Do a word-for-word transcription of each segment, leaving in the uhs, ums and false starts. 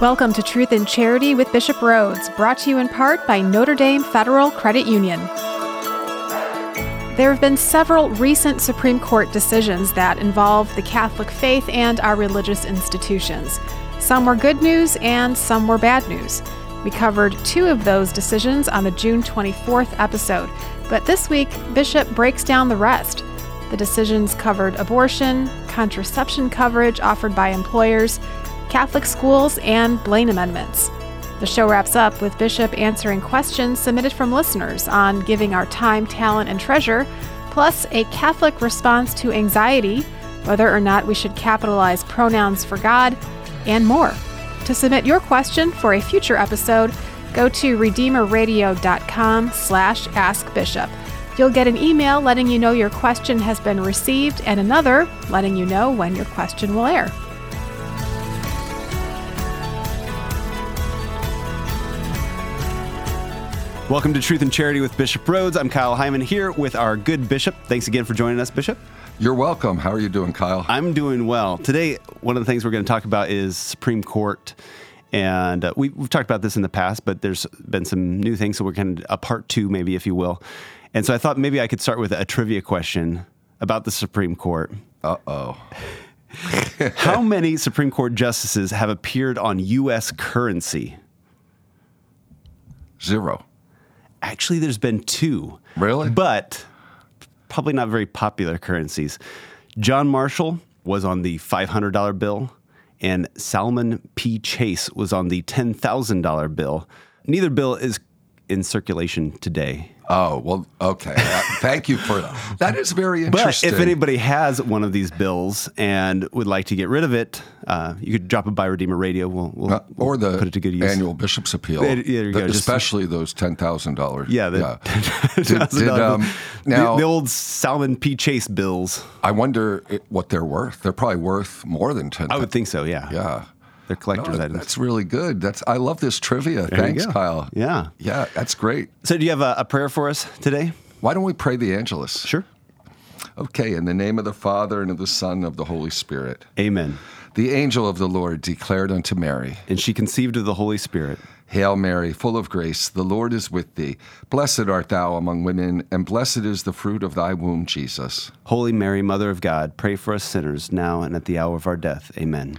Welcome to Truth and Charity with Bishop Rhodes, brought to you in part by Notre Dame Federal Credit Union. There have been several recent Supreme Court decisions that involve the Catholic faith and our religious institutions. Some were good news and some were bad news. We covered two of those decisions on the June twenty-fourth episode, but this week, Bishop breaks down the rest. The decisions covered abortion, contraception coverage offered by employers, Catholic schools, and Blaine amendments. The show wraps up with Bishop answering questions submitted from listeners on giving our time, talent, and treasure, plus a Catholic response to anxiety, whether or not we should capitalize pronouns for God, and more. To submit your question for a future episode, go to redeemerradio.com slash askbishop. You'll get an email letting you know your question has been received and another letting you know when your question will air. Welcome to Truth and Charity with Bishop Rhodes. I'm Kyle Hyman here with our good bishop. Thanks again for joining us, Bishop. You're welcome. How are you doing, Kyle? I'm doing well. Today, one of the things we're going to talk about is Supreme Court. And uh, we, we've talked about this in the past, but there's been some new things, so we're kind of a part two, maybe, if you will. And so I thought maybe I could start with a trivia question about the Supreme Court. Uh-oh. How many Supreme Court justices have appeared on U S currency? Zero. Actually, there's been two. Really? But probably not very popular currencies. John Marshall was on the five hundred dollar bill, and Salmon P. Chase was on the ten thousand dollar bill. Neither bill is in circulation today. Oh, well, okay. Uh, thank you for that. That is very interesting. But if anybody has one of these bills and would like to get rid of it, uh, you could drop it by Redeemer Radio. We'll, we'll, uh, or the we'll put it to good use. Annual Bishop's Appeal, there, there you the, go. Especially just, those ten thousand dollars. Yeah, the yeah. ten thousand dollars um, the, the old Salmon P. Chase bills. I wonder it, what they're worth. They're probably worth more than ten thousand dollars. I would think so, yeah. Yeah. They're collector's no, items. That's really good. That's I love this trivia. There Thanks, Kyle. Yeah. Yeah, that's great. So do you have a, a prayer for us today? Why don't we pray the Angelus? Sure. Okay, in the name of the Father, and of the Son, and of the Holy Spirit. Amen. The angel of the Lord declared unto Mary. And she conceived of the Holy Spirit. Hail Mary, full of grace, the Lord is with thee. Blessed art thou among women, and blessed is the fruit of thy womb, Jesus. Holy Mary, Mother of God, pray for us sinners, now and at the hour of our death. Amen.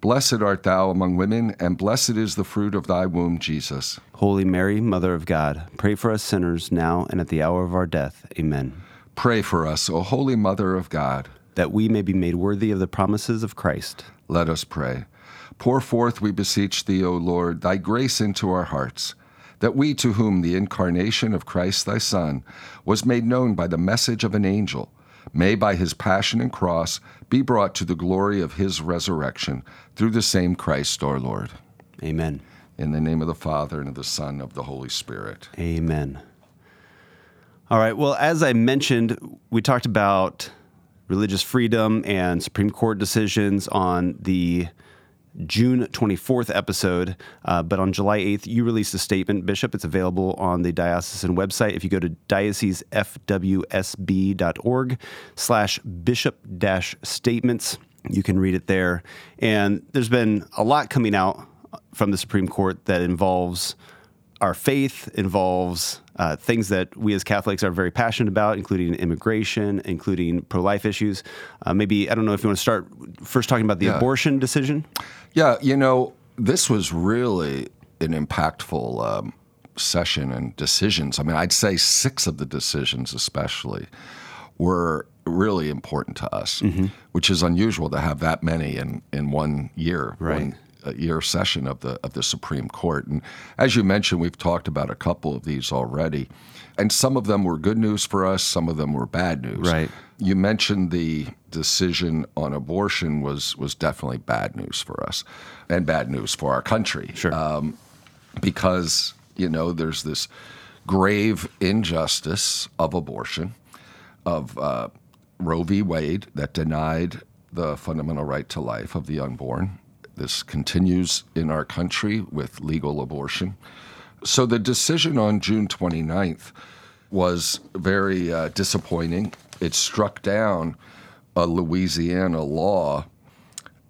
Blessed art thou among women, and blessed is the fruit of thy womb, Jesus. Holy Mary, Mother of God, pray for us sinners, now and at the hour of our death. Amen. Pray for us, O Holy Mother of God, that we may be made worthy of the promises of Christ. Let us pray. Pour forth, we beseech thee, O Lord, thy grace into our hearts, that we to whom the incarnation of Christ thy Son was made known by the message of an angel, may by his passion and cross be brought to the glory of his resurrection, through the same Christ our Lord. Amen. In the name of the Father, and of the Son, and of the Holy Spirit. Amen. All right, well, as I mentioned, we talked about religious freedom and Supreme Court decisions on the June twenty-fourth episode, uh, but on July eighth, you released a statement, Bishop. It's available on the diocesan website. If you go to diocesefwsb.org slash bishop dash statements, you can read it there. And there's been a lot coming out from the Supreme Court that involves our faith, involves uh, things that we as Catholics are very passionate about, including immigration, including pro-life issues. Uh, maybe, I don't know if you want to start first talking about the yeah. abortion decision. Yeah, you know, this was really an impactful um, session and decisions. I mean, I'd say six of the decisions especially were really important to us, mm-hmm. which is unusual to have that many in, in one year. Right. One, year session of the of the Supreme Court. And as you mentioned, we've talked about a couple of these already. And some of them were good news for us, some of them were bad news. Right. You mentioned the decision on abortion was was definitely bad news for us and bad news for our country. Sure. Um, because, you know, there's this grave injustice of abortion. of uh, Roe v. Wade that denied the fundamental right to life of the unborn. This continues in our country with legal abortion. So the decision on June twenty-ninth was very uh, disappointing. It struck down a Louisiana law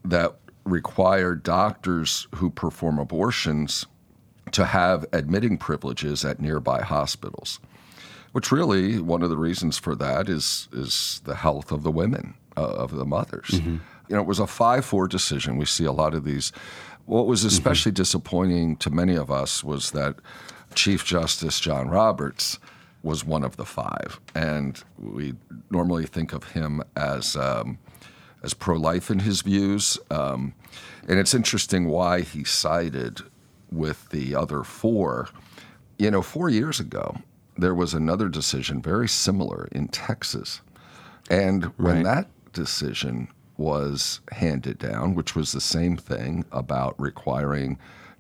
that required doctors who perform abortions to have admitting privileges at nearby hospitals, which really one of the reasons for that is is the health of the women, uh, of the mothers. Mm-hmm. You know, it was a five four decision. We see a lot of these. What was especially mm-hmm. disappointing to many of us was that Chief Justice John Roberts was one of the five, and we normally think of him as um, as pro-life in his views. Um, and it's interesting why he sided with the other four. You know, four years ago, there was another decision very similar in Texas. And when right. that decision was handed down, which was the same thing about requiring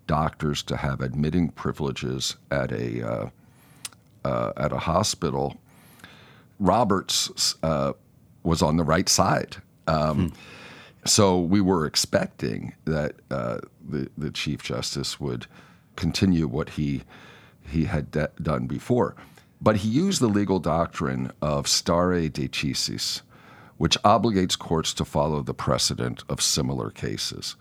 doctors to have admitting privileges at a uh, uh, at a hospital, Roberts uh, was on the right side. Um, hmm. So we were expecting that uh, the, the Chief Justice would continue what he he had de- done before. But he used the legal doctrine of stare decisis, which obligates courts to follow the precedent of similar cases,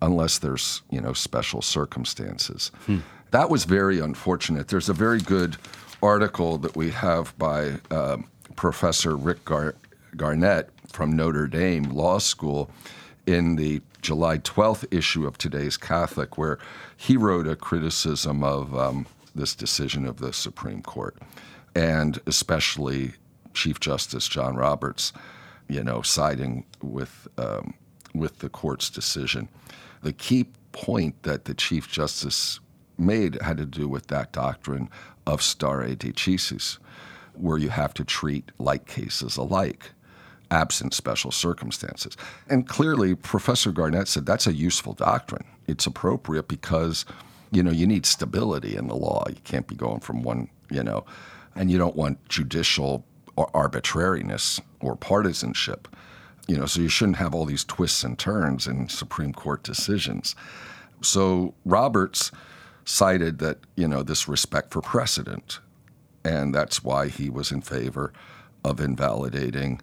unless there's, you know, special circumstances. Hmm. That was very unfortunate. There's a very good article that we have by uh, Professor Rick Gar- Garnett from Notre Dame Law School in the July twelfth issue of Today's Catholic, where he wrote a criticism of um, this decision of the Supreme Court, and especially Chief Justice John Roberts, you know, siding with um, with the court's decision. The key point that the Chief Justice made had to do with that doctrine of stare decisis, where you have to treat like cases alike, absent special circumstances. And clearly, Professor Garnett said that's a useful doctrine. It's appropriate because, you know, you need stability in the law. You can't be going from one, you know, and you don't want judicial arbitrariness or partisanship. You know, so you shouldn't have all these twists and turns in Supreme Court decisions. So Roberts cited that, you know, this respect for precedent, and that's why he was in favor of invalidating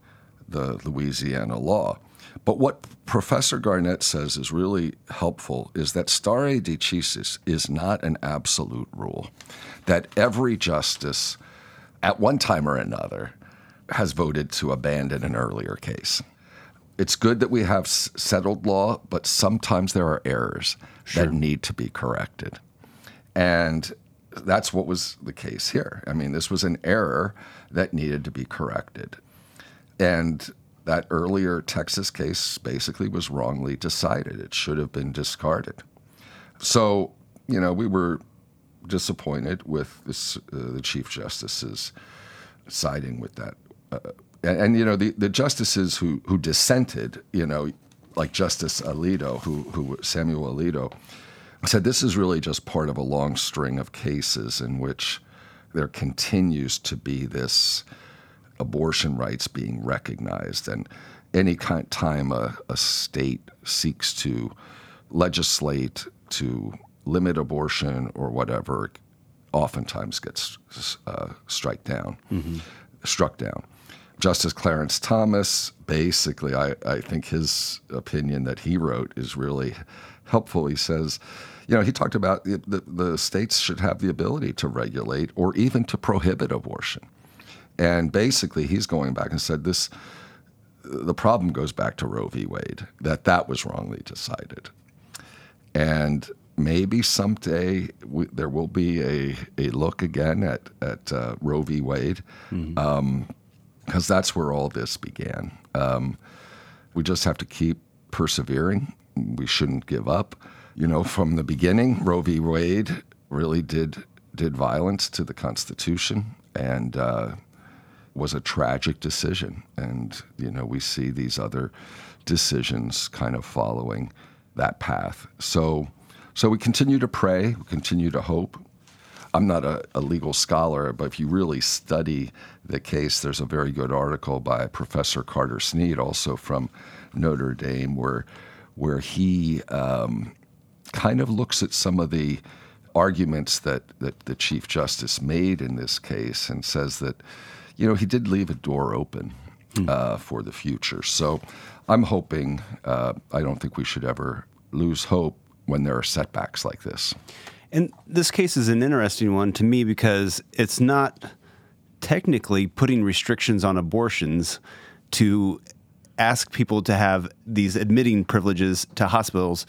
the Louisiana law. But what Professor Garnett says is really helpful is that stare decisis is not an absolute rule, that every justice at one time or another has voted to abandon an earlier case. It's good that we have s- settled law, but sometimes there are errors sure. that need to be corrected. And that's what was the case here. I mean, this was an error that needed to be corrected. And that earlier Texas case basically was wrongly decided. It should have been discarded. So, you know, we were disappointed with this, uh, the Chief Justice's siding with that. Uh, and, and, you know, the, the justices who, who dissented, you know, like Justice Alito, who, who Samuel Alito, said this is really just part of a long string of cases in which there continues to be this abortion rights being recognized, and any kind of time a, a state seeks to legislate to limit abortion or whatever, oftentimes gets uh, struck down. Mm-hmm. Struck down. Justice Clarence Thomas, basically, I, I think his opinion that he wrote is really helpful. He says, you know, he talked about the, the, the states should have the ability to regulate or even to prohibit abortion. And basically, he's going back and said this, the problem goes back to Roe v. Wade, that that was wrongly decided. And maybe someday we, there will be a, a look again at, at uh, Roe v. Wade, mm-hmm. um, because that's where all this began. Um, we just have to keep persevering. We shouldn't give up. You know, from the beginning, Roe v. Wade really did, did violence to the Constitution, and uh, was a tragic decision. And, you know, we see these other decisions kind of following that path. So so we continue to pray, we continue to hope. I'm not a, a legal scholar, but if you really study the case, there's a very good article by Professor Carter Snead, also from Notre Dame, where where he um, kind of looks at some of the arguments that, that the Chief Justice made in this case and says that, you know, he did leave a door open mm. uh, for the future. So I'm hoping, uh, I don't think we should ever lose hope when there are setbacks like this. And this case is an interesting one to me because it's not technically putting restrictions on abortions to ask people to have these admitting privileges to hospitals.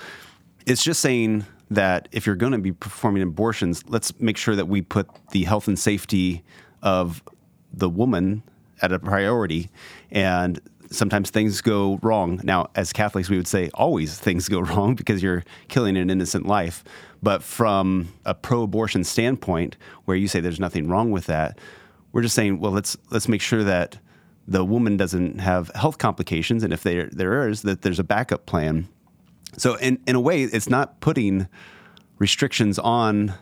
It's just saying that if you're going to be performing abortions, let's make sure that we put the health and safety of the woman at a priority. And sometimes things go wrong. Now, as Catholics, we would say always things go wrong because you're killing an innocent life. But from a pro-abortion standpoint, where you say there's nothing wrong with that, we're just saying, well, let's let's make sure that the woman doesn't have health complications, and if there there is, that there's a backup plan. So in, in a way, it's not putting restrictions on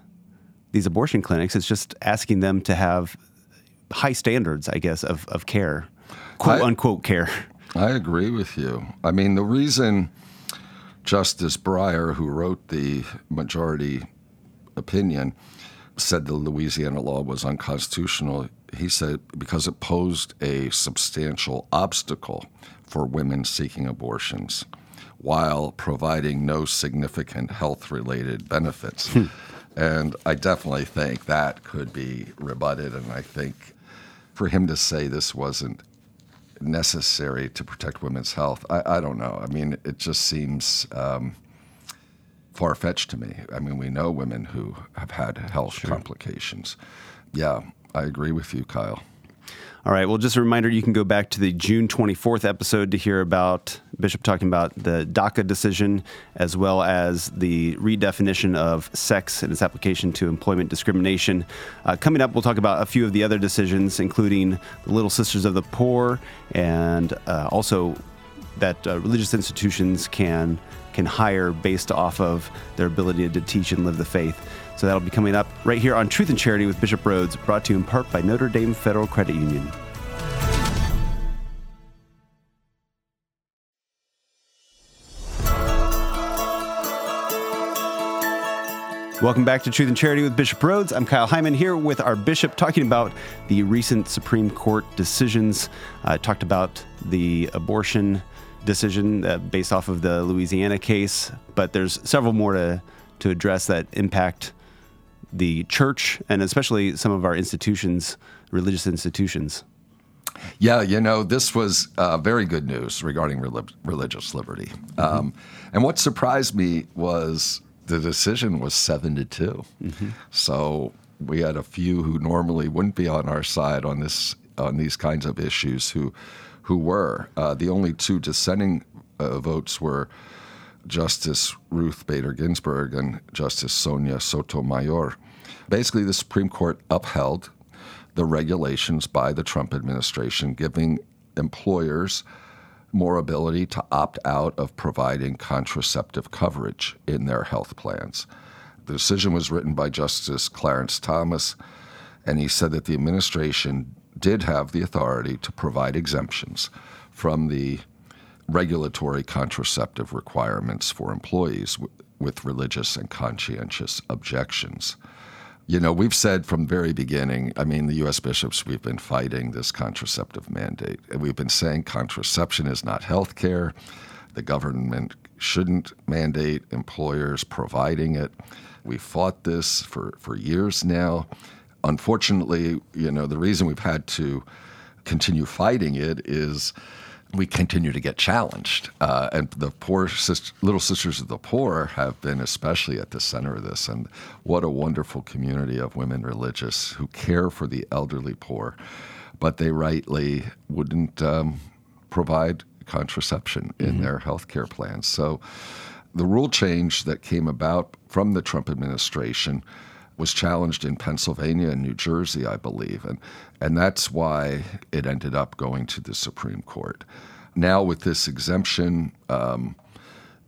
these abortion clinics. It's just asking them to have high standards, I guess, of, of care, quote I, unquote care. I agree with you. I mean, the reason Justice Breyer, who wrote the majority opinion, said the Louisiana law was unconstitutional, he said because it posed a substantial obstacle for women seeking abortions, while providing no significant health-related benefits. Hmm. And I definitely think that could be rebutted, and I think for him to say this wasn't necessary to protect women's health, I, I don't know. I mean, it just seems um, far-fetched to me. I mean, we know women who have had health sure. complications. Yeah, I agree with you, Kyle. All right. Well, just a reminder, you can go back to the June twenty-fourth episode to hear about Bishop talking about the DACA decision, as well as the redefinition of sex and its application to employment discrimination. Uh, coming up, we'll talk about a few of the other decisions, including the Little Sisters of the Poor, and uh, also that uh, religious institutions can can hire based off of their ability to teach and live the faith. So that'll be coming up right here on Truth and Charity with Bishop Rhodes, brought to you in part by Notre Dame Federal Credit Union. Welcome back to Truth and Charity with Bishop Rhodes. I'm Kyle Hyman here with our bishop talking about the recent Supreme Court decisions. Uh, talked about the abortion decision uh, based off of the Louisiana case, but there's several more to, to address that impact the church and especially some of our institutions, religious institutions. Yeah, you know, this was uh, very good news regarding rel- religious liberty. Mm-hmm. Um, and what surprised me was the decision was seven to two. Mm-hmm. So we had a few who normally wouldn't be on our side on this on these kinds of issues who who were. Uh, the only two dissenting uh, votes were Justice Ruth Bader Ginsburg and Justice Sonia Sotomayor. Basically, the Supreme Court upheld the regulations by the Trump administration, giving employers more ability to opt out of providing contraceptive coverage in their health plans. The decision was written by Justice Clarence Thomas, and he said that the administration did have the authority to provide exemptions from the regulatory contraceptive requirements for employees w- with religious and conscientious objections. You know, we've said from the very beginning, I mean, the U S bishops, we've been fighting this contraceptive mandate. And we've been saying contraception is not health care. The government shouldn't mandate employers providing it. We fought this for, for years now. Unfortunately, you know, the reason we've had to continue fighting it is we continue to get challenged. Uh, and the poor sister, Little Sisters of the Poor have been especially at the center of this. And what a wonderful community of women religious who care for the elderly poor, but they rightly wouldn't um, provide contraception in mm-hmm. their health care plans. So the rule change that came about from the Trump administration was challenged in Pennsylvania and New Jersey, I believe, and and that's why it ended up going to the Supreme Court. Now with this exemption, um,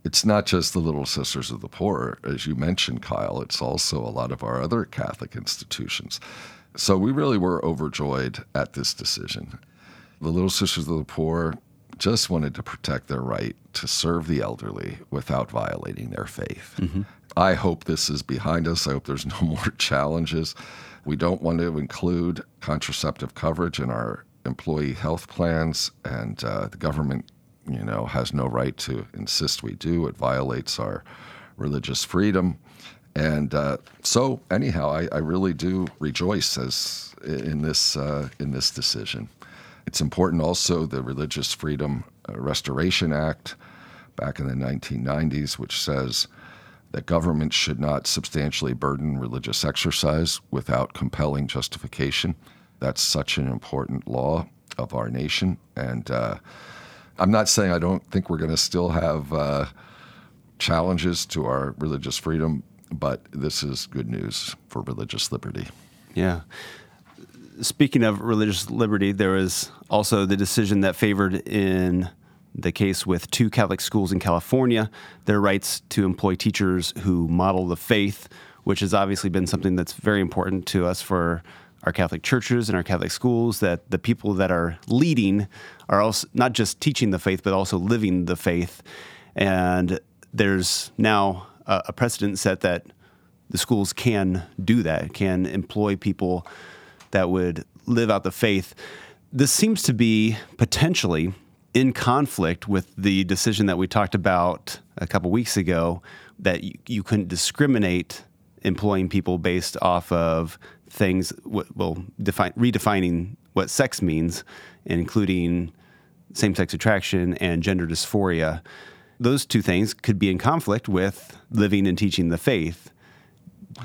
it's not just the Little Sisters of the Poor, as you mentioned, Kyle. It's also a lot of our other Catholic institutions. So we really were overjoyed at this decision. The Little Sisters of the Poor just wanted to protect their right to serve the elderly without violating their faith. Mm-hmm. I hope this is behind us. I hope there's no more challenges. We don't want to include contraceptive coverage in our employee health plans, and uh, the government, you know, has no right to insist we do. It violates our religious freedom. And uh, so, anyhow, I, I really do rejoice as in this uh, in this decision. It's important also the Religious Freedom Restoration Act back in the nineteen nineties, which says that government should not substantially burden religious exercise without compelling justification. That's such an important law of our nation. And uh, I'm not saying I don't think we're going to still have uh, challenges to our religious freedom, but this is good news for religious liberty. Yeah. Speaking of religious liberty, there was also the decision that favored in the case with two Catholic schools in California, their rights to employ teachers who model the faith, which has obviously been something that's very important to us for our Catholic churches and our Catholic schools, that the people that are leading are also not just teaching the faith, but also living the faith. And there's now a precedent set that the schools can do that, can employ people that would live out the faith. This seems to be potentially in conflict with the decision that we talked about a couple weeks ago, that you, you couldn't discriminate employing people based off of things, well, define, redefining what sex means, including same-sex attraction and gender dysphoria. Those two things could be in conflict with living and teaching the faith.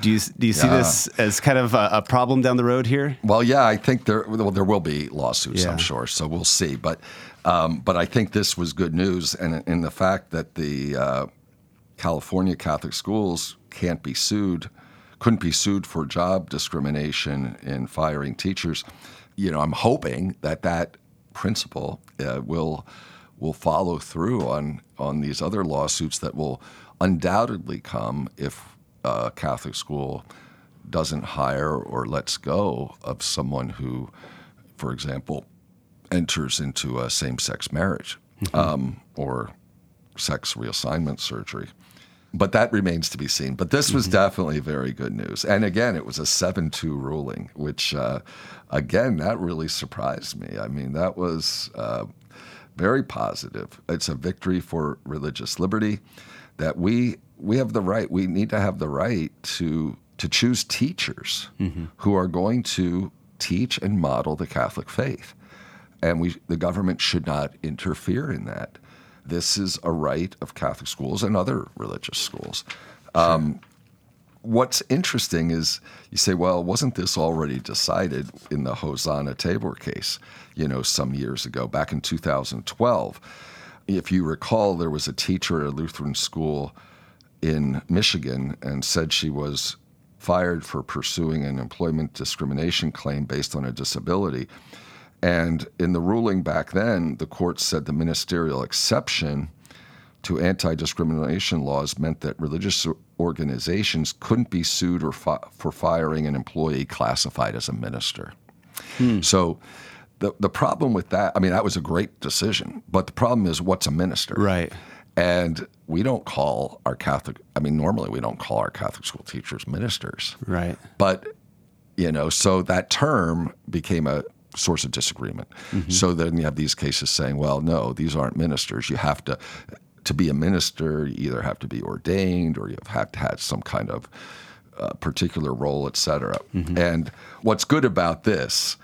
Do you do you see yeah. this as kind of a, a problem down the road here? Well, yeah, I think there well, there will be lawsuits, yeah. I'm sure, so we'll see. But um, but I think this was good news, and in the fact that the uh, California Catholic schools can't be sued, couldn't be sued for job discrimination in firing teachers. You know, I'm hoping that that principle uh, will will follow through on on these other lawsuits that will undoubtedly come if a Catholic school doesn't hire or lets go of someone who, for example, enters into a same-sex marriage mm-hmm. um, or sex reassignment surgery. But that remains to be seen. But this was mm-hmm. definitely very good news. And again, it was a seven two ruling, which, uh, again, that really surprised me. I mean, that was uh, very positive. It's a victory for religious liberty that we We have the right, we need to have the right to to choose teachers mm-hmm. who are going to teach and model the Catholic faith. And we the government should not interfere in that. This is a right of Catholic schools and other religious schools. Um, sure. What's interesting is you say, well, wasn't this already decided in the Hosanna-Tabor case, you know, some years ago, back in two thousand twelve? If you recall, there was a teacher at a Lutheran school in Michigan and said she was fired for pursuing an employment discrimination claim based on a disability. And in the ruling back then, the court said the ministerial exception to anti-discrimination laws meant that religious organizations couldn't be sued or fi- for firing an employee classified as a minister. Hmm. So the the problem with that, I mean, that was a great decision, but the problem is what's a minister? Right. And we don't call our Catholic, I mean, normally we don't call our Catholic school teachers ministers. Right. But, you know, so that term became a source of disagreement. Mm-hmm. So then you have these cases saying, well, no, these aren't ministers. You have to, to be a minister, you either have to be ordained or you have to have some kind of uh, particular role, et cetera. Mm-hmm. And what's good about this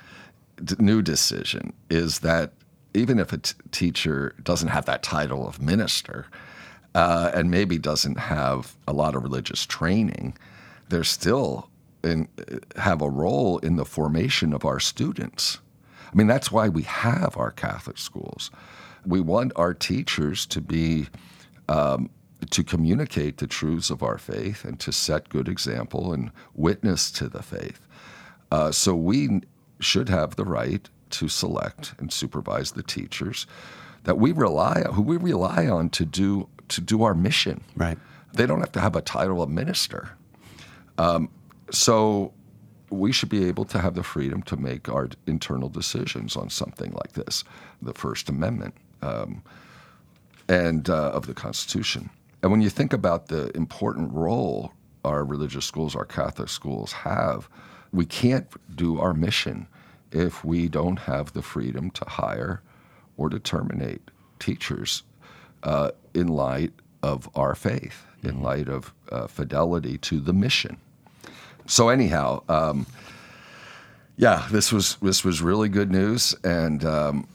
new decision is that even if a t- teacher doesn't have that title of minister uh, and maybe doesn't have a lot of religious training, they're still in, have a role in the formation of our students. I mean, that's why we have our Catholic schools. We want our teachers to be, um, to communicate the truths of our faith and to set good example and witness to the faith. Uh, so we should have the right to select and supervise the teachers that we rely on, who we rely on to do to do our mission. Right. They don't have to have a title of minister. Um, so we should be able to have the freedom to make our internal decisions on something like this, the First Amendment um, and uh, of the Constitution. And when you think about the important role our religious schools, our Catholic schools have, we can't do our mission if we don't have the freedom to hire or to terminate teachers uh, in light of our faith, mm-hmm. in light of uh, fidelity to the mission. So anyhow, um, yeah, this was this was really good news, and um,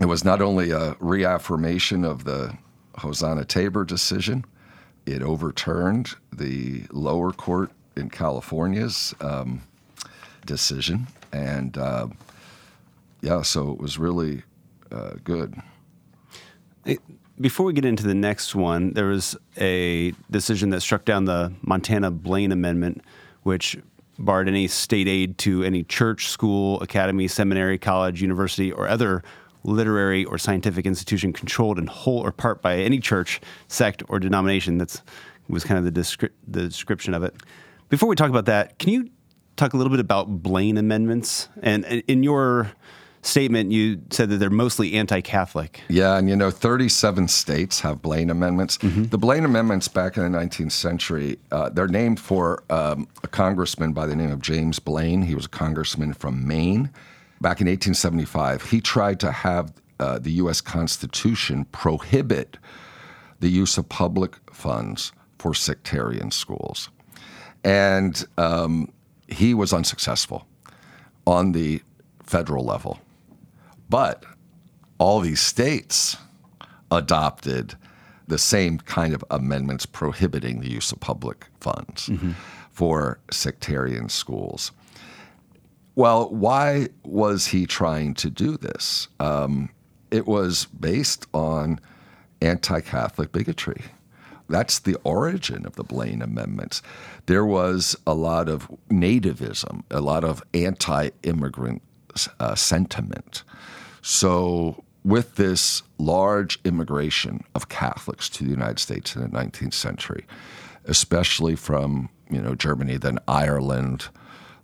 it was not only a reaffirmation of the Hosanna-Tabor decision, it overturned the lower court in California's um, decision, and uh, yeah, so it was really uh, good. It- Before we get into the next one, there was a decision that struck down the Montana Blaine Amendment, which barred any state aid to any church, school, academy, seminary, college, university, or other literary or scientific institution controlled in whole or part by any church, sect, or denomination. That's was kind of the, descri- the description of it. Before we talk about that, can you talk a little bit about Blaine amendments? And, and in your statement, you said that they're mostly anti-Catholic. Yeah, and you know, thirty-seven states have Blaine Amendments. Mm-hmm. The Blaine Amendments back in the nineteenth century, uh, they're named for um, a congressman by the name of James Blaine. He was a congressman from Maine. Back in eighteen seventy-five, he tried to have uh, the U S Constitution prohibit the use of public funds for sectarian schools. And um, he was unsuccessful on the federal level. But all these states adopted the same kind of amendments prohibiting the use of public funds mm-hmm. for sectarian schools. Well, why was he trying to do this? Um, it was based on anti-Catholic bigotry. That's the origin of the Blaine Amendments. There was a lot of nativism, a lot of anti-immigrant Uh, sentiment. So with this large immigration of Catholics to the United States in the nineteenth century, especially from, you know, Germany, then Ireland,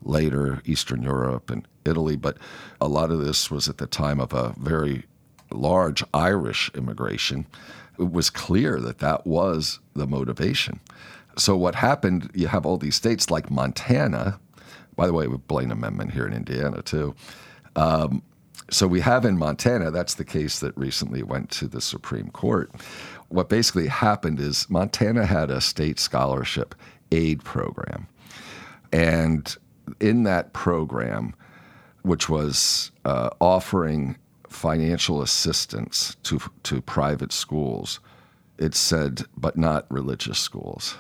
later Eastern Europe and Italy, but a lot of this was at the time of a very large Irish immigration. It was clear that that was the motivation. So what happened, you have all these states like Montana, by the way, with Blaine Amendment here in Indiana, too. Um, so we have in Montana, that's the case that recently went to the Supreme Court. What basically happened is Montana had a state scholarship aid program. And in that program, which was uh, offering financial assistance to, to private schools, it said, but not religious schools.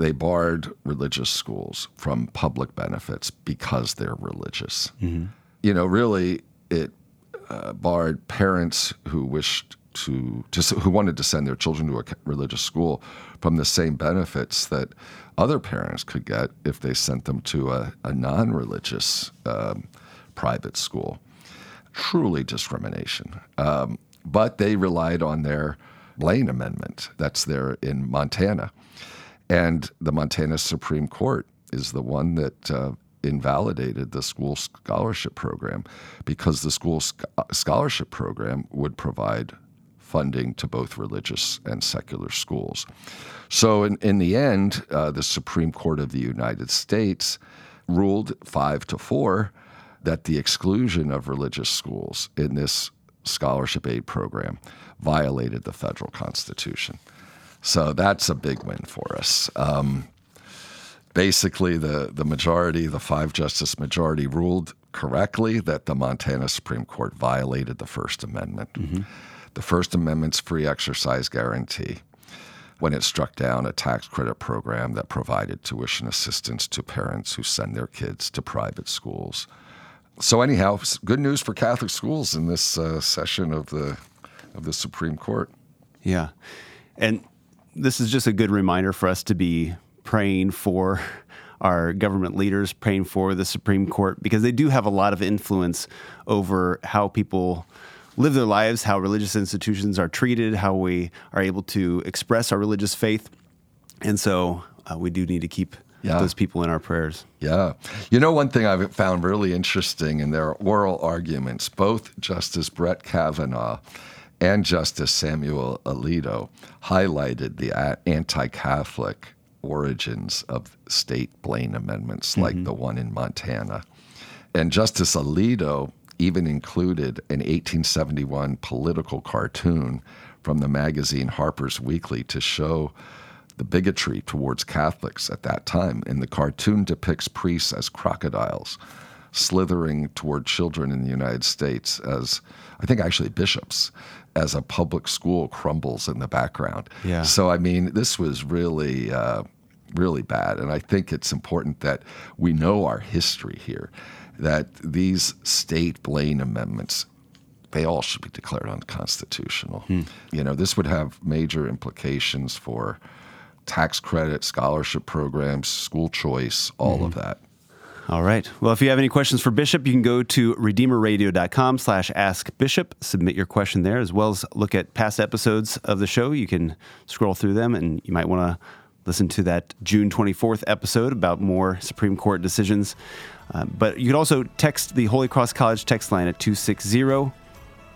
They barred religious schools from public benefits because they're religious. Mm-hmm. You know, really, it uh, barred parents who wished to, to, who wanted to send their children to a religious school from the same benefits that other parents could get if they sent them to a, a non-religious um, private school. Truly discrimination. Um, but they relied on their Blaine Amendment that's there in Montana. And the Montana Supreme Court is the one that uh, invalidated the school scholarship program because the school sc- scholarship program would provide funding to both religious and secular schools. So in, in the end, uh, the Supreme Court of the United States ruled five to four that the exclusion of religious schools in this scholarship aid program violated the federal Constitution. So that's a big win for us. Um, basically, the, the majority, the five-justice majority, ruled correctly that the Montana Supreme Court violated the First Amendment. Mm-hmm. The First Amendment's free exercise guarantee when it struck down a tax credit program that provided tuition assistance to parents who send their kids to private schools. So anyhow, good news for Catholic schools in this uh, session of the of the Supreme Court. Yeah. And this is just a good reminder for us to be praying for our government leaders, praying for the Supreme Court, because they do have a lot of influence over how people live their lives, how religious institutions are treated, how we are able to express our religious faith. And so uh, we do need to keep yeah. those people in our prayers. Yeah. You know, one thing I've found really interesting in their oral arguments, both Justice Brett Kavanaugh and Justice Samuel Alito highlighted the anti-Catholic origins of state Blaine amendments, mm-hmm. like the one in Montana. And Justice Alito even included an eighteen seventy-one political cartoon from the magazine Harper's Weekly to show the bigotry towards Catholics at that time. And the cartoon depicts priests as crocodiles, slithering toward children in the United States as, I think actually bishops, as a public school crumbles in the background. Yeah. So, I mean, this was really, uh, really bad. And I think it's important that we know our history here, that these state Blaine amendments, they all should be declared unconstitutional. Hmm. You know, this would have major implications for tax credit, scholarship programs, school choice, all mm-hmm. of that. All right. Well, if you have any questions for Bishop, you can go to redeemerradio.com slash ask Bishop. Submit your question there, as well as look at past episodes of the show. You can scroll through them, and you might want to listen to that June twenty-fourth episode about more Supreme Court decisions. Uh, but you can also text the Holy Cross College text line at two six zero,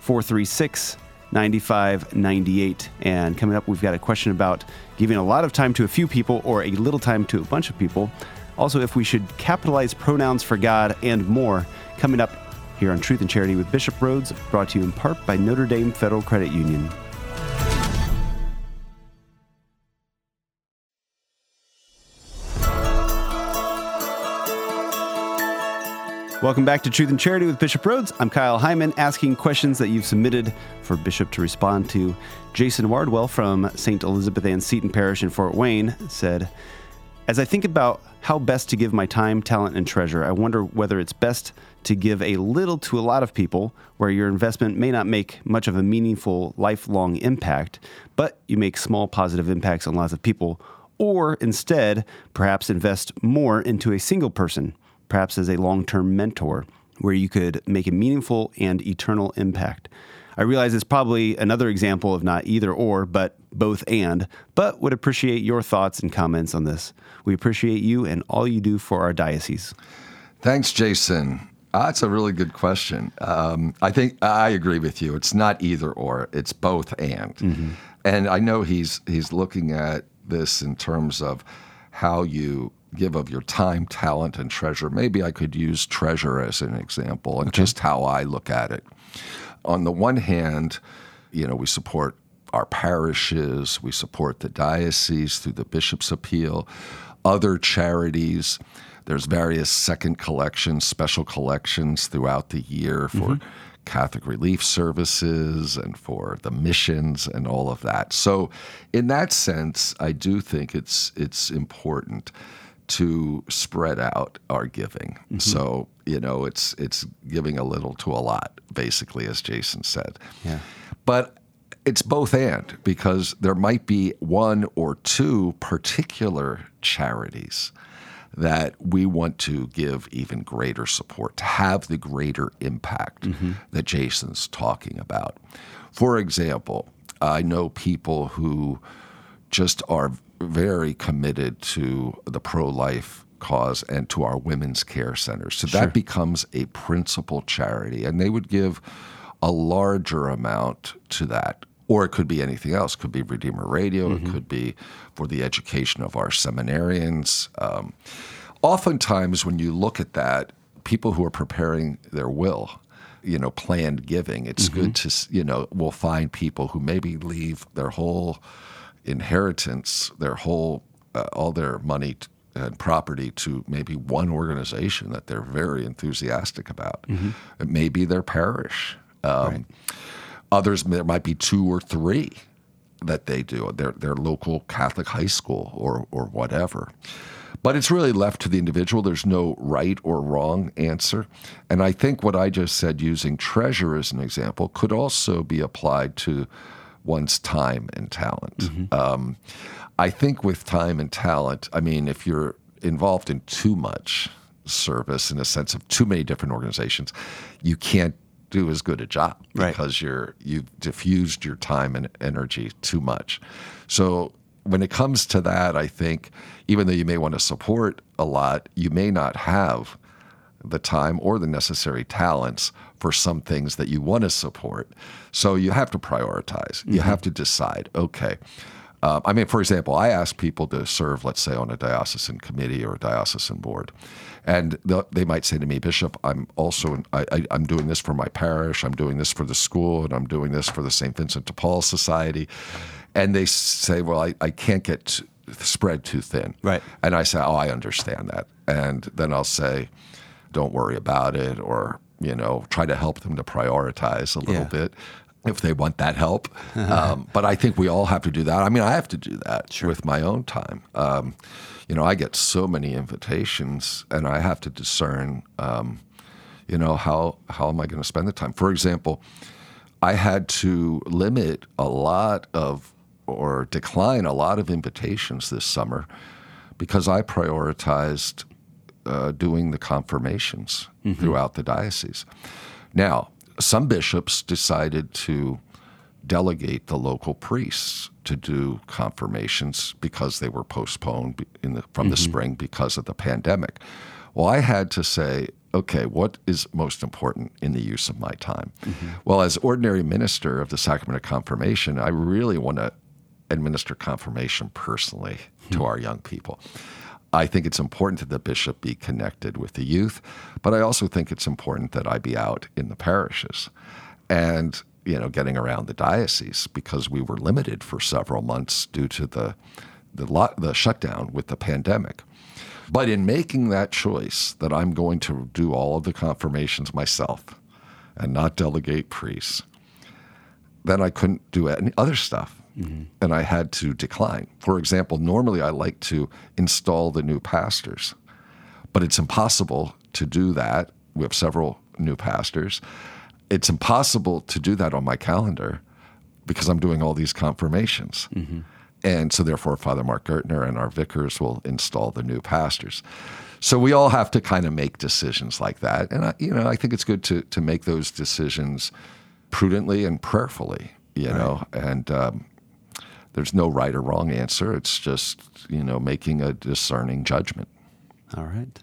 four three six, nine five nine eight. And coming up, we've got a question about giving a lot of time to a few people or a little time to a bunch of people. Also, if we should capitalize pronouns for God, and more, coming up here on Truth and Charity with Bishop Rhodes, brought to you in part by Notre Dame Federal Credit Union. Welcome back to Truth and Charity with Bishop Rhodes. I'm Kyle Hyman, asking questions that you've submitted for Bishop to respond to. Jason Wardwell from Saint Elizabeth Ann Seton Parish in Fort Wayne said, as I think about how best to give my time, talent, and treasure, I wonder whether it's best to give a little to a lot of people where your investment may not make much of a meaningful lifelong impact, but you make small positive impacts on lots of people, or instead perhaps invest more into a single person, perhaps as a long-term mentor, where you could make a meaningful and eternal impact. I realize it's probably another example of not either or, but both and, but would appreciate your thoughts and comments on this. We appreciate you and all you do for our diocese. Thanks, Jason. Uh, that's a really good question. Um, I think I agree with you. It's not either or, it's both and. Mm-hmm. And I know he's he's looking at this in terms of how you give of your time, talent, and treasure. Maybe I could use treasure as an example and okay. just how I look at it. On the one hand, you know, we support our parishes, we support the diocese through the Bishop's Appeal, other charities. There's various second collections, special collections throughout the year for mm-hmm. Catholic relief services and for the missions and all of that. So in that sense, I do think it's it's important to spread out our giving. Mm-hmm. So, you know, it's it's giving a little to a lot, basically, as Jason said. Yeah. But it's both and, because there might be one or two particular charities that we want to give even greater support, to have the greater impact mm-hmm. that Jason's talking about. For example, I know people who just are very committed to the pro-life cause and to our women's care centers. So sure. that becomes a principal charity, and they would give a larger amount to that. Or it could be anything else. It could be Redeemer Radio. Mm-hmm. It could be for the education of our seminarians. Um, oftentimes when you look at that, people who are preparing their will, you know, planned giving, it's mm-hmm. good to, you know, we'll find people who maybe leave their whole inheritance, their whole, uh, all their money t- and property to maybe one organization that they're very enthusiastic about. Mm-hmm. It may be their parish. Um, right. Others, there might be two or three that they do, their their local Catholic high school or or whatever. But it's really left to the individual. There's no right or wrong answer. And I think what I just said, using treasure as an example, could also be applied to one's time and talent. Mm-hmm. Um, I think with time and talent, I mean, if you're involved in too much service in a sense of too many different organizations, you can't do as good a job because right. you're you've diffused your time and energy too much. So when it comes to that, I think even though you may want to support a lot, you may not have the time or the necessary talents for some things that you want to support. So you have to prioritize. You mm-hmm. have to decide, okay. Uh, I mean, for example, I ask people to serve, let's say, on a diocesan committee or a diocesan board. And they might say to me, Bishop, I'm also I, I, I'm doing this for my parish, I'm doing this for the school, and I'm doing this for the Saint Vincent de Paul Society. And they say, well, I, I can't get spread too thin. Right. And I say, oh, I understand that. And then I'll say, don't worry about it, or, you know, try to help them to prioritize a little yeah. bit. If they want that help. Um, but I think we all have to do that. I mean, I have to do that sure. with my own time. Um, you know, I get so many invitations, and I have to discern, um, you know, how, how am I going to spend the time? For example, I had to limit a lot of, or decline a lot of invitations this summer because I prioritized uh, doing the confirmations mm-hmm. throughout the diocese. Now, some bishops decided to delegate the local priests to do confirmations because they were postponed in the, from mm-hmm. the spring because of the pandemic. Well, I had to say, okay, what is most important in the use of my time? Mm-hmm. Well, as ordinary minister of the Sacrament of Confirmation, I really want to administer confirmation personally mm-hmm. to our young people. I think it's important that the bishop be connected with the youth, but I also think it's important that I be out in the parishes and, you know, getting around the diocese because we were limited for several months due to the the, lo- the shutdown with the pandemic. But in making that choice that I'm going to do all of the confirmations myself and not delegate priests, then I couldn't do any other stuff. Mm-hmm. And I had to decline. For example, normally I like to install the new pastors, but it's impossible to do that. We have several new pastors. It's impossible to do that on my calendar because I'm doing all these confirmations. Mm-hmm. And so therefore, Father Mark Gertner and our vicars will install the new pastors. So we all have to kind of make decisions like that. And I, you know, I think it's good to to make those decisions prudently and prayerfully, you right. know, and um there's no right or wrong answer. It's just, you know, making a discerning judgment. All right.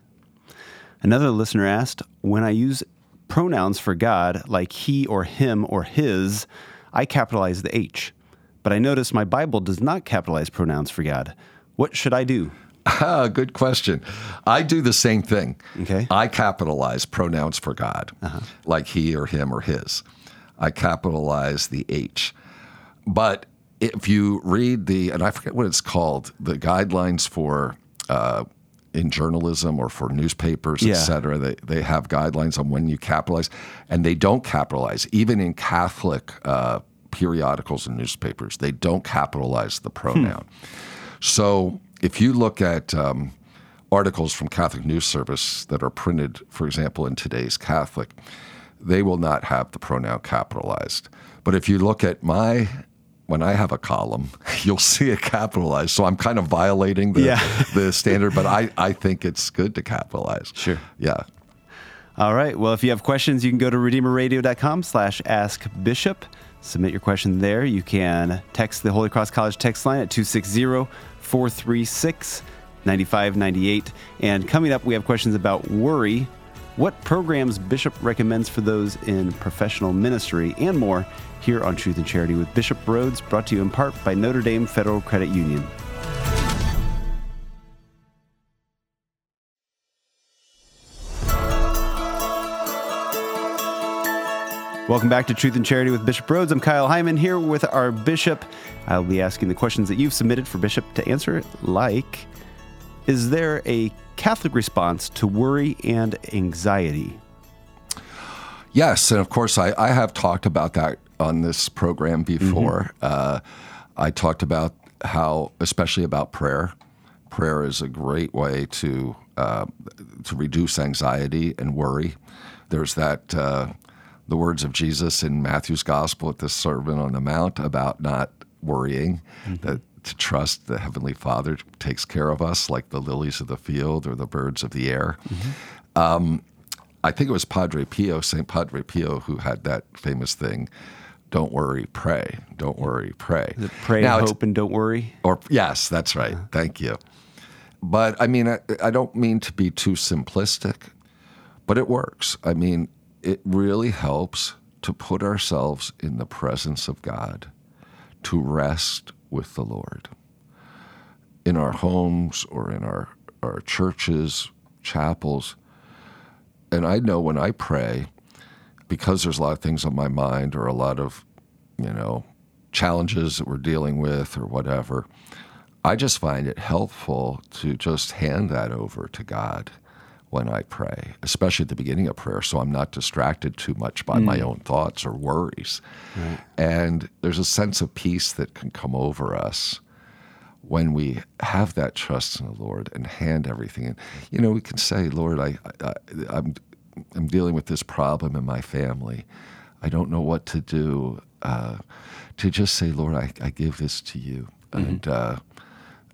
Another listener asked, when I use pronouns for God, like he or him or his, I capitalize the H. But I notice my Bible does not capitalize pronouns for God. What should I do? Ah, good question. I do the same thing. Okay. I capitalize pronouns for God, uh-huh. like he or him or his. I capitalize the H. But if you read the, and I forget what it's called, the guidelines for uh, in journalism or for newspapers, yeah. et cetera, they, they have guidelines on when you capitalize, and they don't capitalize. Even in Catholic uh, periodicals and newspapers, they don't capitalize the pronoun. Hmm. So if you look at um, articles from Catholic News Service that are printed, for example, in Today's Catholic, they will not have the pronoun capitalized. But if you look at my... when I have a column, you'll see it capitalized. So I'm kind of violating the, yeah. the standard, but I, I think it's good to capitalize. Sure. Yeah. All right. Well, if you have questions, you can go to redeemerradio.com slash ask bishop. Submit your question there. You can text the Holy Cross College text line at two six zero, four three six, nine five nine eight. And coming up, we have questions about worry, what programs Bishop recommends for those in professional ministry, and more here on Truth and Charity with Bishop Rhodes, brought to you in part by Notre Dame Federal Credit Union. Welcome back to Truth and Charity with Bishop Rhodes. I'm Kyle Hyman here with our bishop. I'll be asking the questions that you've submitted for Bishop to answer, like, is there a Catholic response to worry and anxiety? Yes, and of course, I, I have talked about that on this program before. Mm-hmm. Uh, I talked about how, especially about prayer, prayer is a great way to uh, to reduce anxiety and worry. There's that uh, the words of Jesus in Matthew's Gospel at the Sermon on the Mount about not worrying, mm-hmm. that to trust the Heavenly Father takes care of us like the lilies of the field or the birds of the air. Mm-hmm. Um, I think it was Padre Pio, Saint Padre Pio, who had that famous thing, don't worry, pray, don't worry, pray. The pray, now, hope, and don't worry? Or yes, that's right. Uh-huh. Thank you. But I mean, I, I don't mean to be too simplistic, but it works. I mean, it really helps to put ourselves in the presence of God, to rest with the Lord. In our homes or in our, our churches, chapels. And I know when I pray, because there's a lot of things on my mind or a lot of, you know, challenges that we're dealing with or whatever, I just find it helpful to just hand that over to God when I pray, especially at the beginning of prayer, so I'm not distracted too much by mm. my own thoughts or worries. Right. And there's a sense of peace that can come over us when we have that trust in the Lord and hand everything in. You know, we can say, Lord, I, I, I'm I'm dealing with this problem in my family. I don't know what to do. Uh, to just say, Lord, I, I give this to you. Mm-hmm. And uh,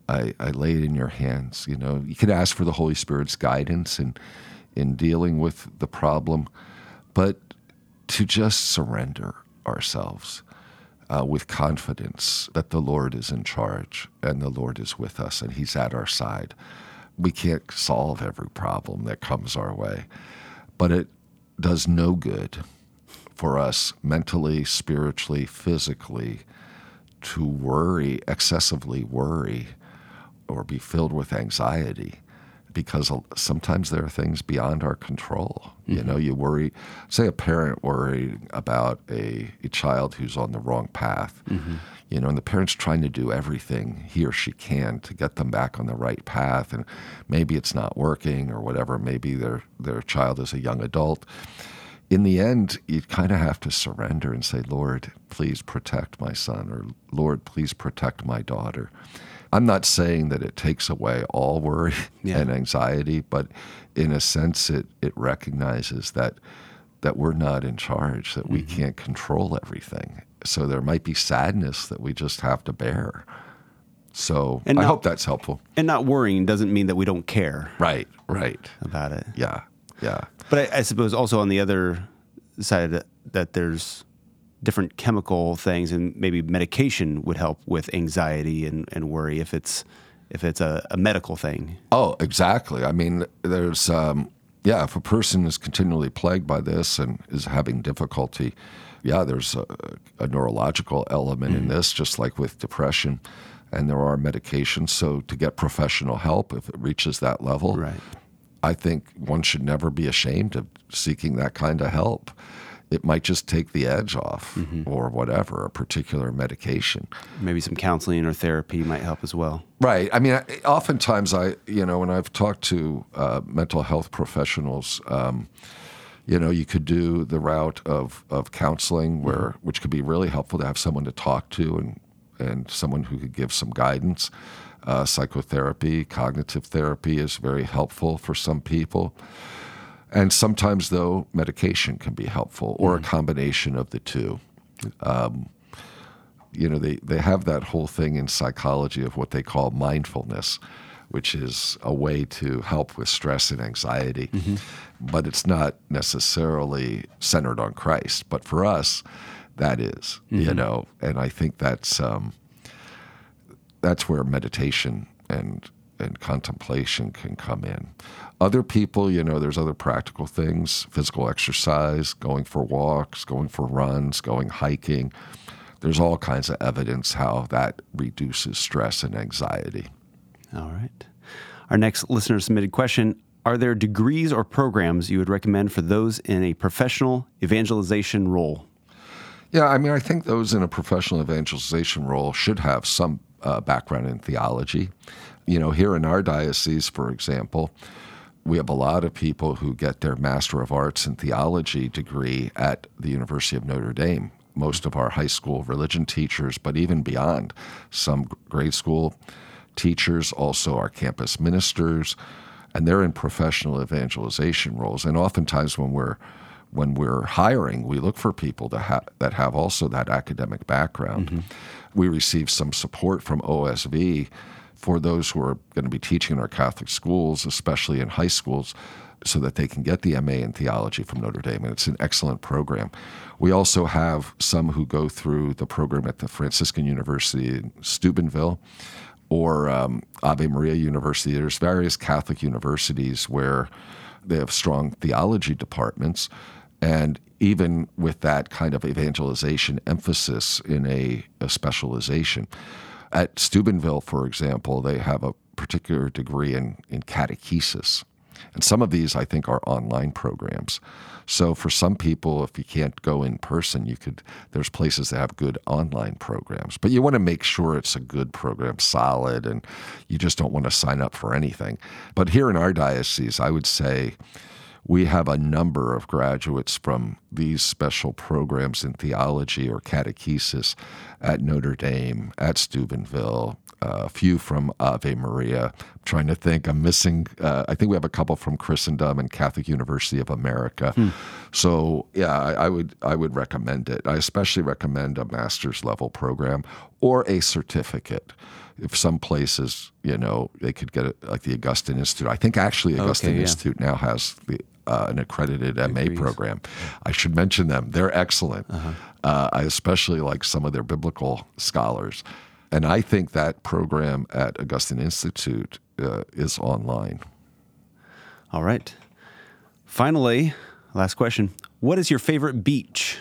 I, I lay it in your hands. You know, you can ask for the Holy Spirit's guidance in, in dealing with the problem, but to just surrender ourselves uh, with confidence that the Lord is in charge and the Lord is with us and he's at our side. We can't solve every problem that comes our way, but it does no good for us mentally, spiritually, physically to worry, excessively worry, or be filled with anxiety, because sometimes there are things beyond our control. Mm-hmm. You know, you worry, say a parent worried about a, a child who's on the wrong path, mm-hmm. you know, and the parent's trying to do everything he or she can to get them back on the right path, and maybe it's not working or whatever, maybe their, their child is a young adult. In the end, you kind of have to surrender and say, Lord, please protect my son, or Lord, please protect my daughter. I'm not saying that it takes away all worry yeah. and anxiety, but in a sense, it, it recognizes that that we're not in charge, that we mm-hmm. can't control everything. So there might be sadness that we just have to bear. So and I not, hope that's helpful. And not worrying doesn't mean that we don't care. Right, right. About it. Yeah, yeah. But I, I suppose also on the other side that, that there's different chemical things, and maybe medication would help with anxiety and, and worry if it's if it's a, a medical thing. Oh, exactly. I mean, there's, um, yeah, if a person is continually plagued by this and is having difficulty, yeah, there's a, a neurological element mm-hmm. in this, just like with depression, and there are medications. So to get professional help if it reaches that level, right. I think one should never be ashamed of seeking that kind of help. It might just take the edge off mm-hmm. or whatever, a particular medication. Maybe some counseling or therapy might help as well. Right. I mean, I, oftentimes I, you know, when I've talked to uh, mental health professionals, um, you know, you could do the route of, of counseling, where mm-hmm. which could be really helpful to have someone to talk to and, and someone who could give some guidance. Uh, psychotherapy, cognitive therapy is very helpful for some people. And sometimes, though, medication can be helpful, or a combination of the two. Um, you know, they, they have that whole thing in psychology of what they call mindfulness, which is a way to help with stress and anxiety. Mm-hmm. But it's not necessarily centered on Christ. But for us, that is, mm-hmm. you know, and I think that's um, that's where meditation and and contemplation can come in. Other people, you know, there's other practical things, physical exercise, going for walks, going for runs, going hiking. There's all kinds of evidence how that reduces stress and anxiety. All right. Our next listener-submitted question, are there degrees or programs you would recommend for those in a professional evangelization role? Yeah, I mean, I think those in a professional evangelization role should have some uh, background in theology. You know, here in our diocese, for example, we have a lot of people who get their Master of Arts in Theology degree at the University of Notre Dame. Most of our high school religion teachers, but even beyond, some grade school teachers, also our campus ministers, and they're in professional evangelization roles. And oftentimes when we're when we're hiring, we look for people to ha- that have also that academic background. Mm-hmm. We receive some support from O S V for those who are going to be teaching in our Catholic schools, especially in high schools, so that they can get the M A in theology from Notre Dame, and it's an excellent program. We also have some who go through the program at the Franciscan University in Steubenville or um, Ave Maria University. There's various Catholic universities where they have strong theology departments, and even with that kind of evangelization emphasis in a, a specialization. At Steubenville, for example, they have a particular degree in, in catechesis. And some of these, I think, are online programs. So for some people, if you can't go in person, you could. There's places that have good online programs. But you want to make sure it's a good program, solid, and you just don't want to sign up for anything. But here in our diocese, I would say we have a number of graduates from these special programs in theology or catechesis at Notre Dame, at Steubenville, uh, a few from Ave Maria. I'm trying to think. I'm missing, uh, I think we have a couple from Christendom and Catholic University of America. Hmm. So yeah, I, I would I would recommend it. I especially recommend a master's level program or a certificate. If some places, you know, they could get it, like the Augustine Institute. I think actually Augustine okay, yeah. Institute now has the, uh, an accredited Degrees. M A program. I should mention them. They're excellent. Uh-huh. Uh, I especially like some of their biblical scholars. And I think that program at Augustine Institute uh, is online. All right. Finally, last question. What is your favorite beach?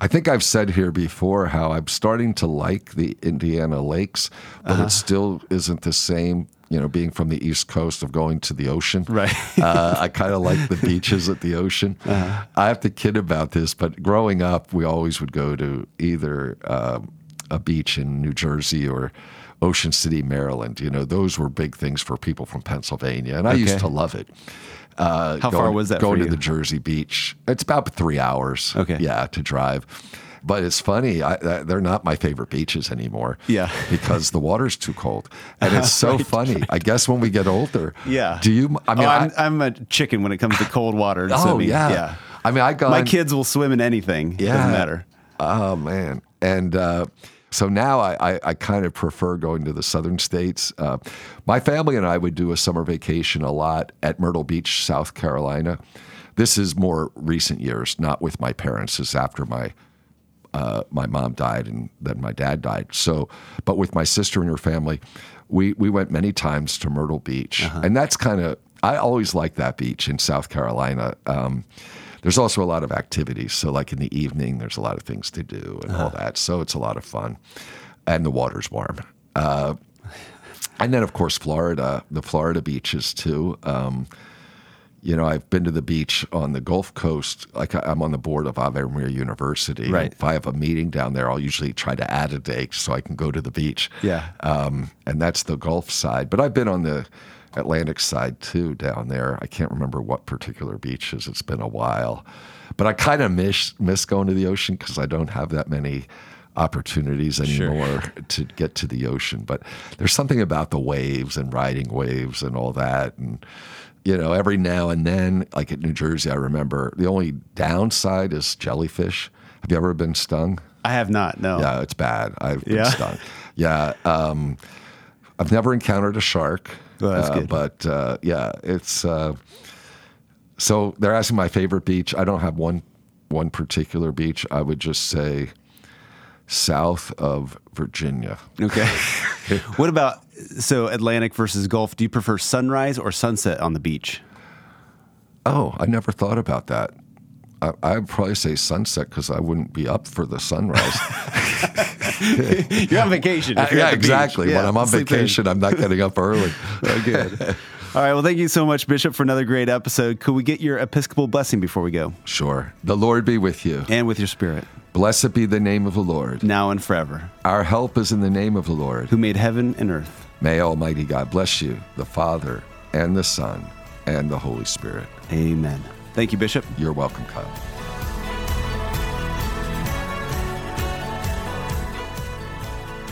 I think I've said here before how I'm starting to like the Indiana lakes, but uh-huh. it still isn't the same, you know, being from the East Coast of going to the ocean. Right. uh, I kind of like the beaches at the ocean. Uh-huh. I have to kid about this, but growing up, we always would go to either um, a beach in New Jersey or Ocean City, Maryland. You know, those were big things for people from Pennsylvania, and I okay. used to love it. Uh, How going, far was that going for you? To the Jersey Beach? It's about three hours. Okay. Yeah, to drive. But it's funny, I, they're not my favorite beaches anymore. Yeah. Because the water's too cold. And it's so right, funny. Right. I guess when we get older. Yeah. Do you, I mean, oh, I'm, I, I'm a chicken when it comes to cold water. So oh, I mean, yeah. yeah. I mean, I got. My kids will swim in anything. Yeah. It doesn't matter. Oh, man. And, uh, So now I, I, I kind of prefer going to the southern states. Uh, my family and I would do a summer vacation a lot at Myrtle Beach, South Carolina. This is more recent years, not with my parents. It's after my uh, my mom died and then my dad died. So, but with my sister and her family, we, we went many times to Myrtle Beach. Uh-huh. And that's kind of, I always like that beach in South Carolina. Um, There's also a lot of activities. So like in the evening, there's a lot of things to do and uh-huh. all that. So it's a lot of fun. And the water's warm. Uh, and then, of course, Florida, the Florida beaches too. Um, you know, I've been to the beach on the Gulf Coast. Like I'm on the board of Ave Maria University. Right. If I have a meeting down there, I'll usually try to add a day so I can go to the beach. Yeah. Um, and that's the Gulf side. But I've been on the Atlantic side too down there. I can't remember what particular beaches. It's been a while, but I kind of miss miss going to the ocean because I don't have that many opportunities anymore sure. to get to the ocean. But there's something about the waves and riding waves and all that. And you know, every now and then, like at New Jersey, I remember the only downside is jellyfish. Have you ever been stung? I have not. No. Yeah, it's bad. I've been yeah. stung. Yeah. Um, I've never encountered a shark. Oh, that's good. Uh, but uh, yeah, it's uh, so they're asking my favorite beach. I don't have one one particular beach. I would just say south of Virginia. Okay. What about so Atlantic versus Gulf? Do you prefer sunrise or sunset on the beach? Oh, I never thought about that. I, I'd probably say sunset because I wouldn't be up for the sunrise. You're on vacation. If you're yeah, exactly. Yeah, when I'm on vacation, in. I'm not getting up early. Good. All right. Well, thank you so much, Bishop, for another great episode. Could we get your Episcopal blessing before we go? Sure. The Lord be with you. And with your spirit. Blessed be the name of the Lord. Now and forever. Our help is in the name of the Lord. Who made heaven and earth. May Almighty God bless you, the Father, and the Son, and the Holy Spirit. Amen. Thank you, Bishop. You're welcome, Kyle.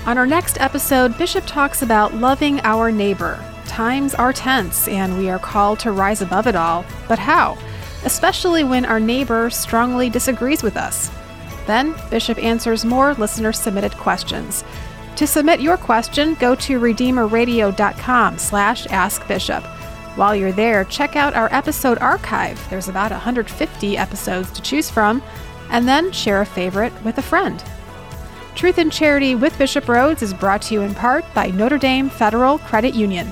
On our next episode, Bishop talks about loving our neighbor. Times are tense, and we are called to rise above it all. But how? Especially when our neighbor strongly disagrees with us. Then, Bishop answers more listener-submitted questions. To submit your question, go to redeemer radio dot com slash ask bishop. While you're there, check out our episode archive. There's about one hundred fifty episodes to choose from, and then share a favorite with a friend. Truth and Charity with Bishop Rhodes is brought to you in part by Notre Dame Federal Credit Union.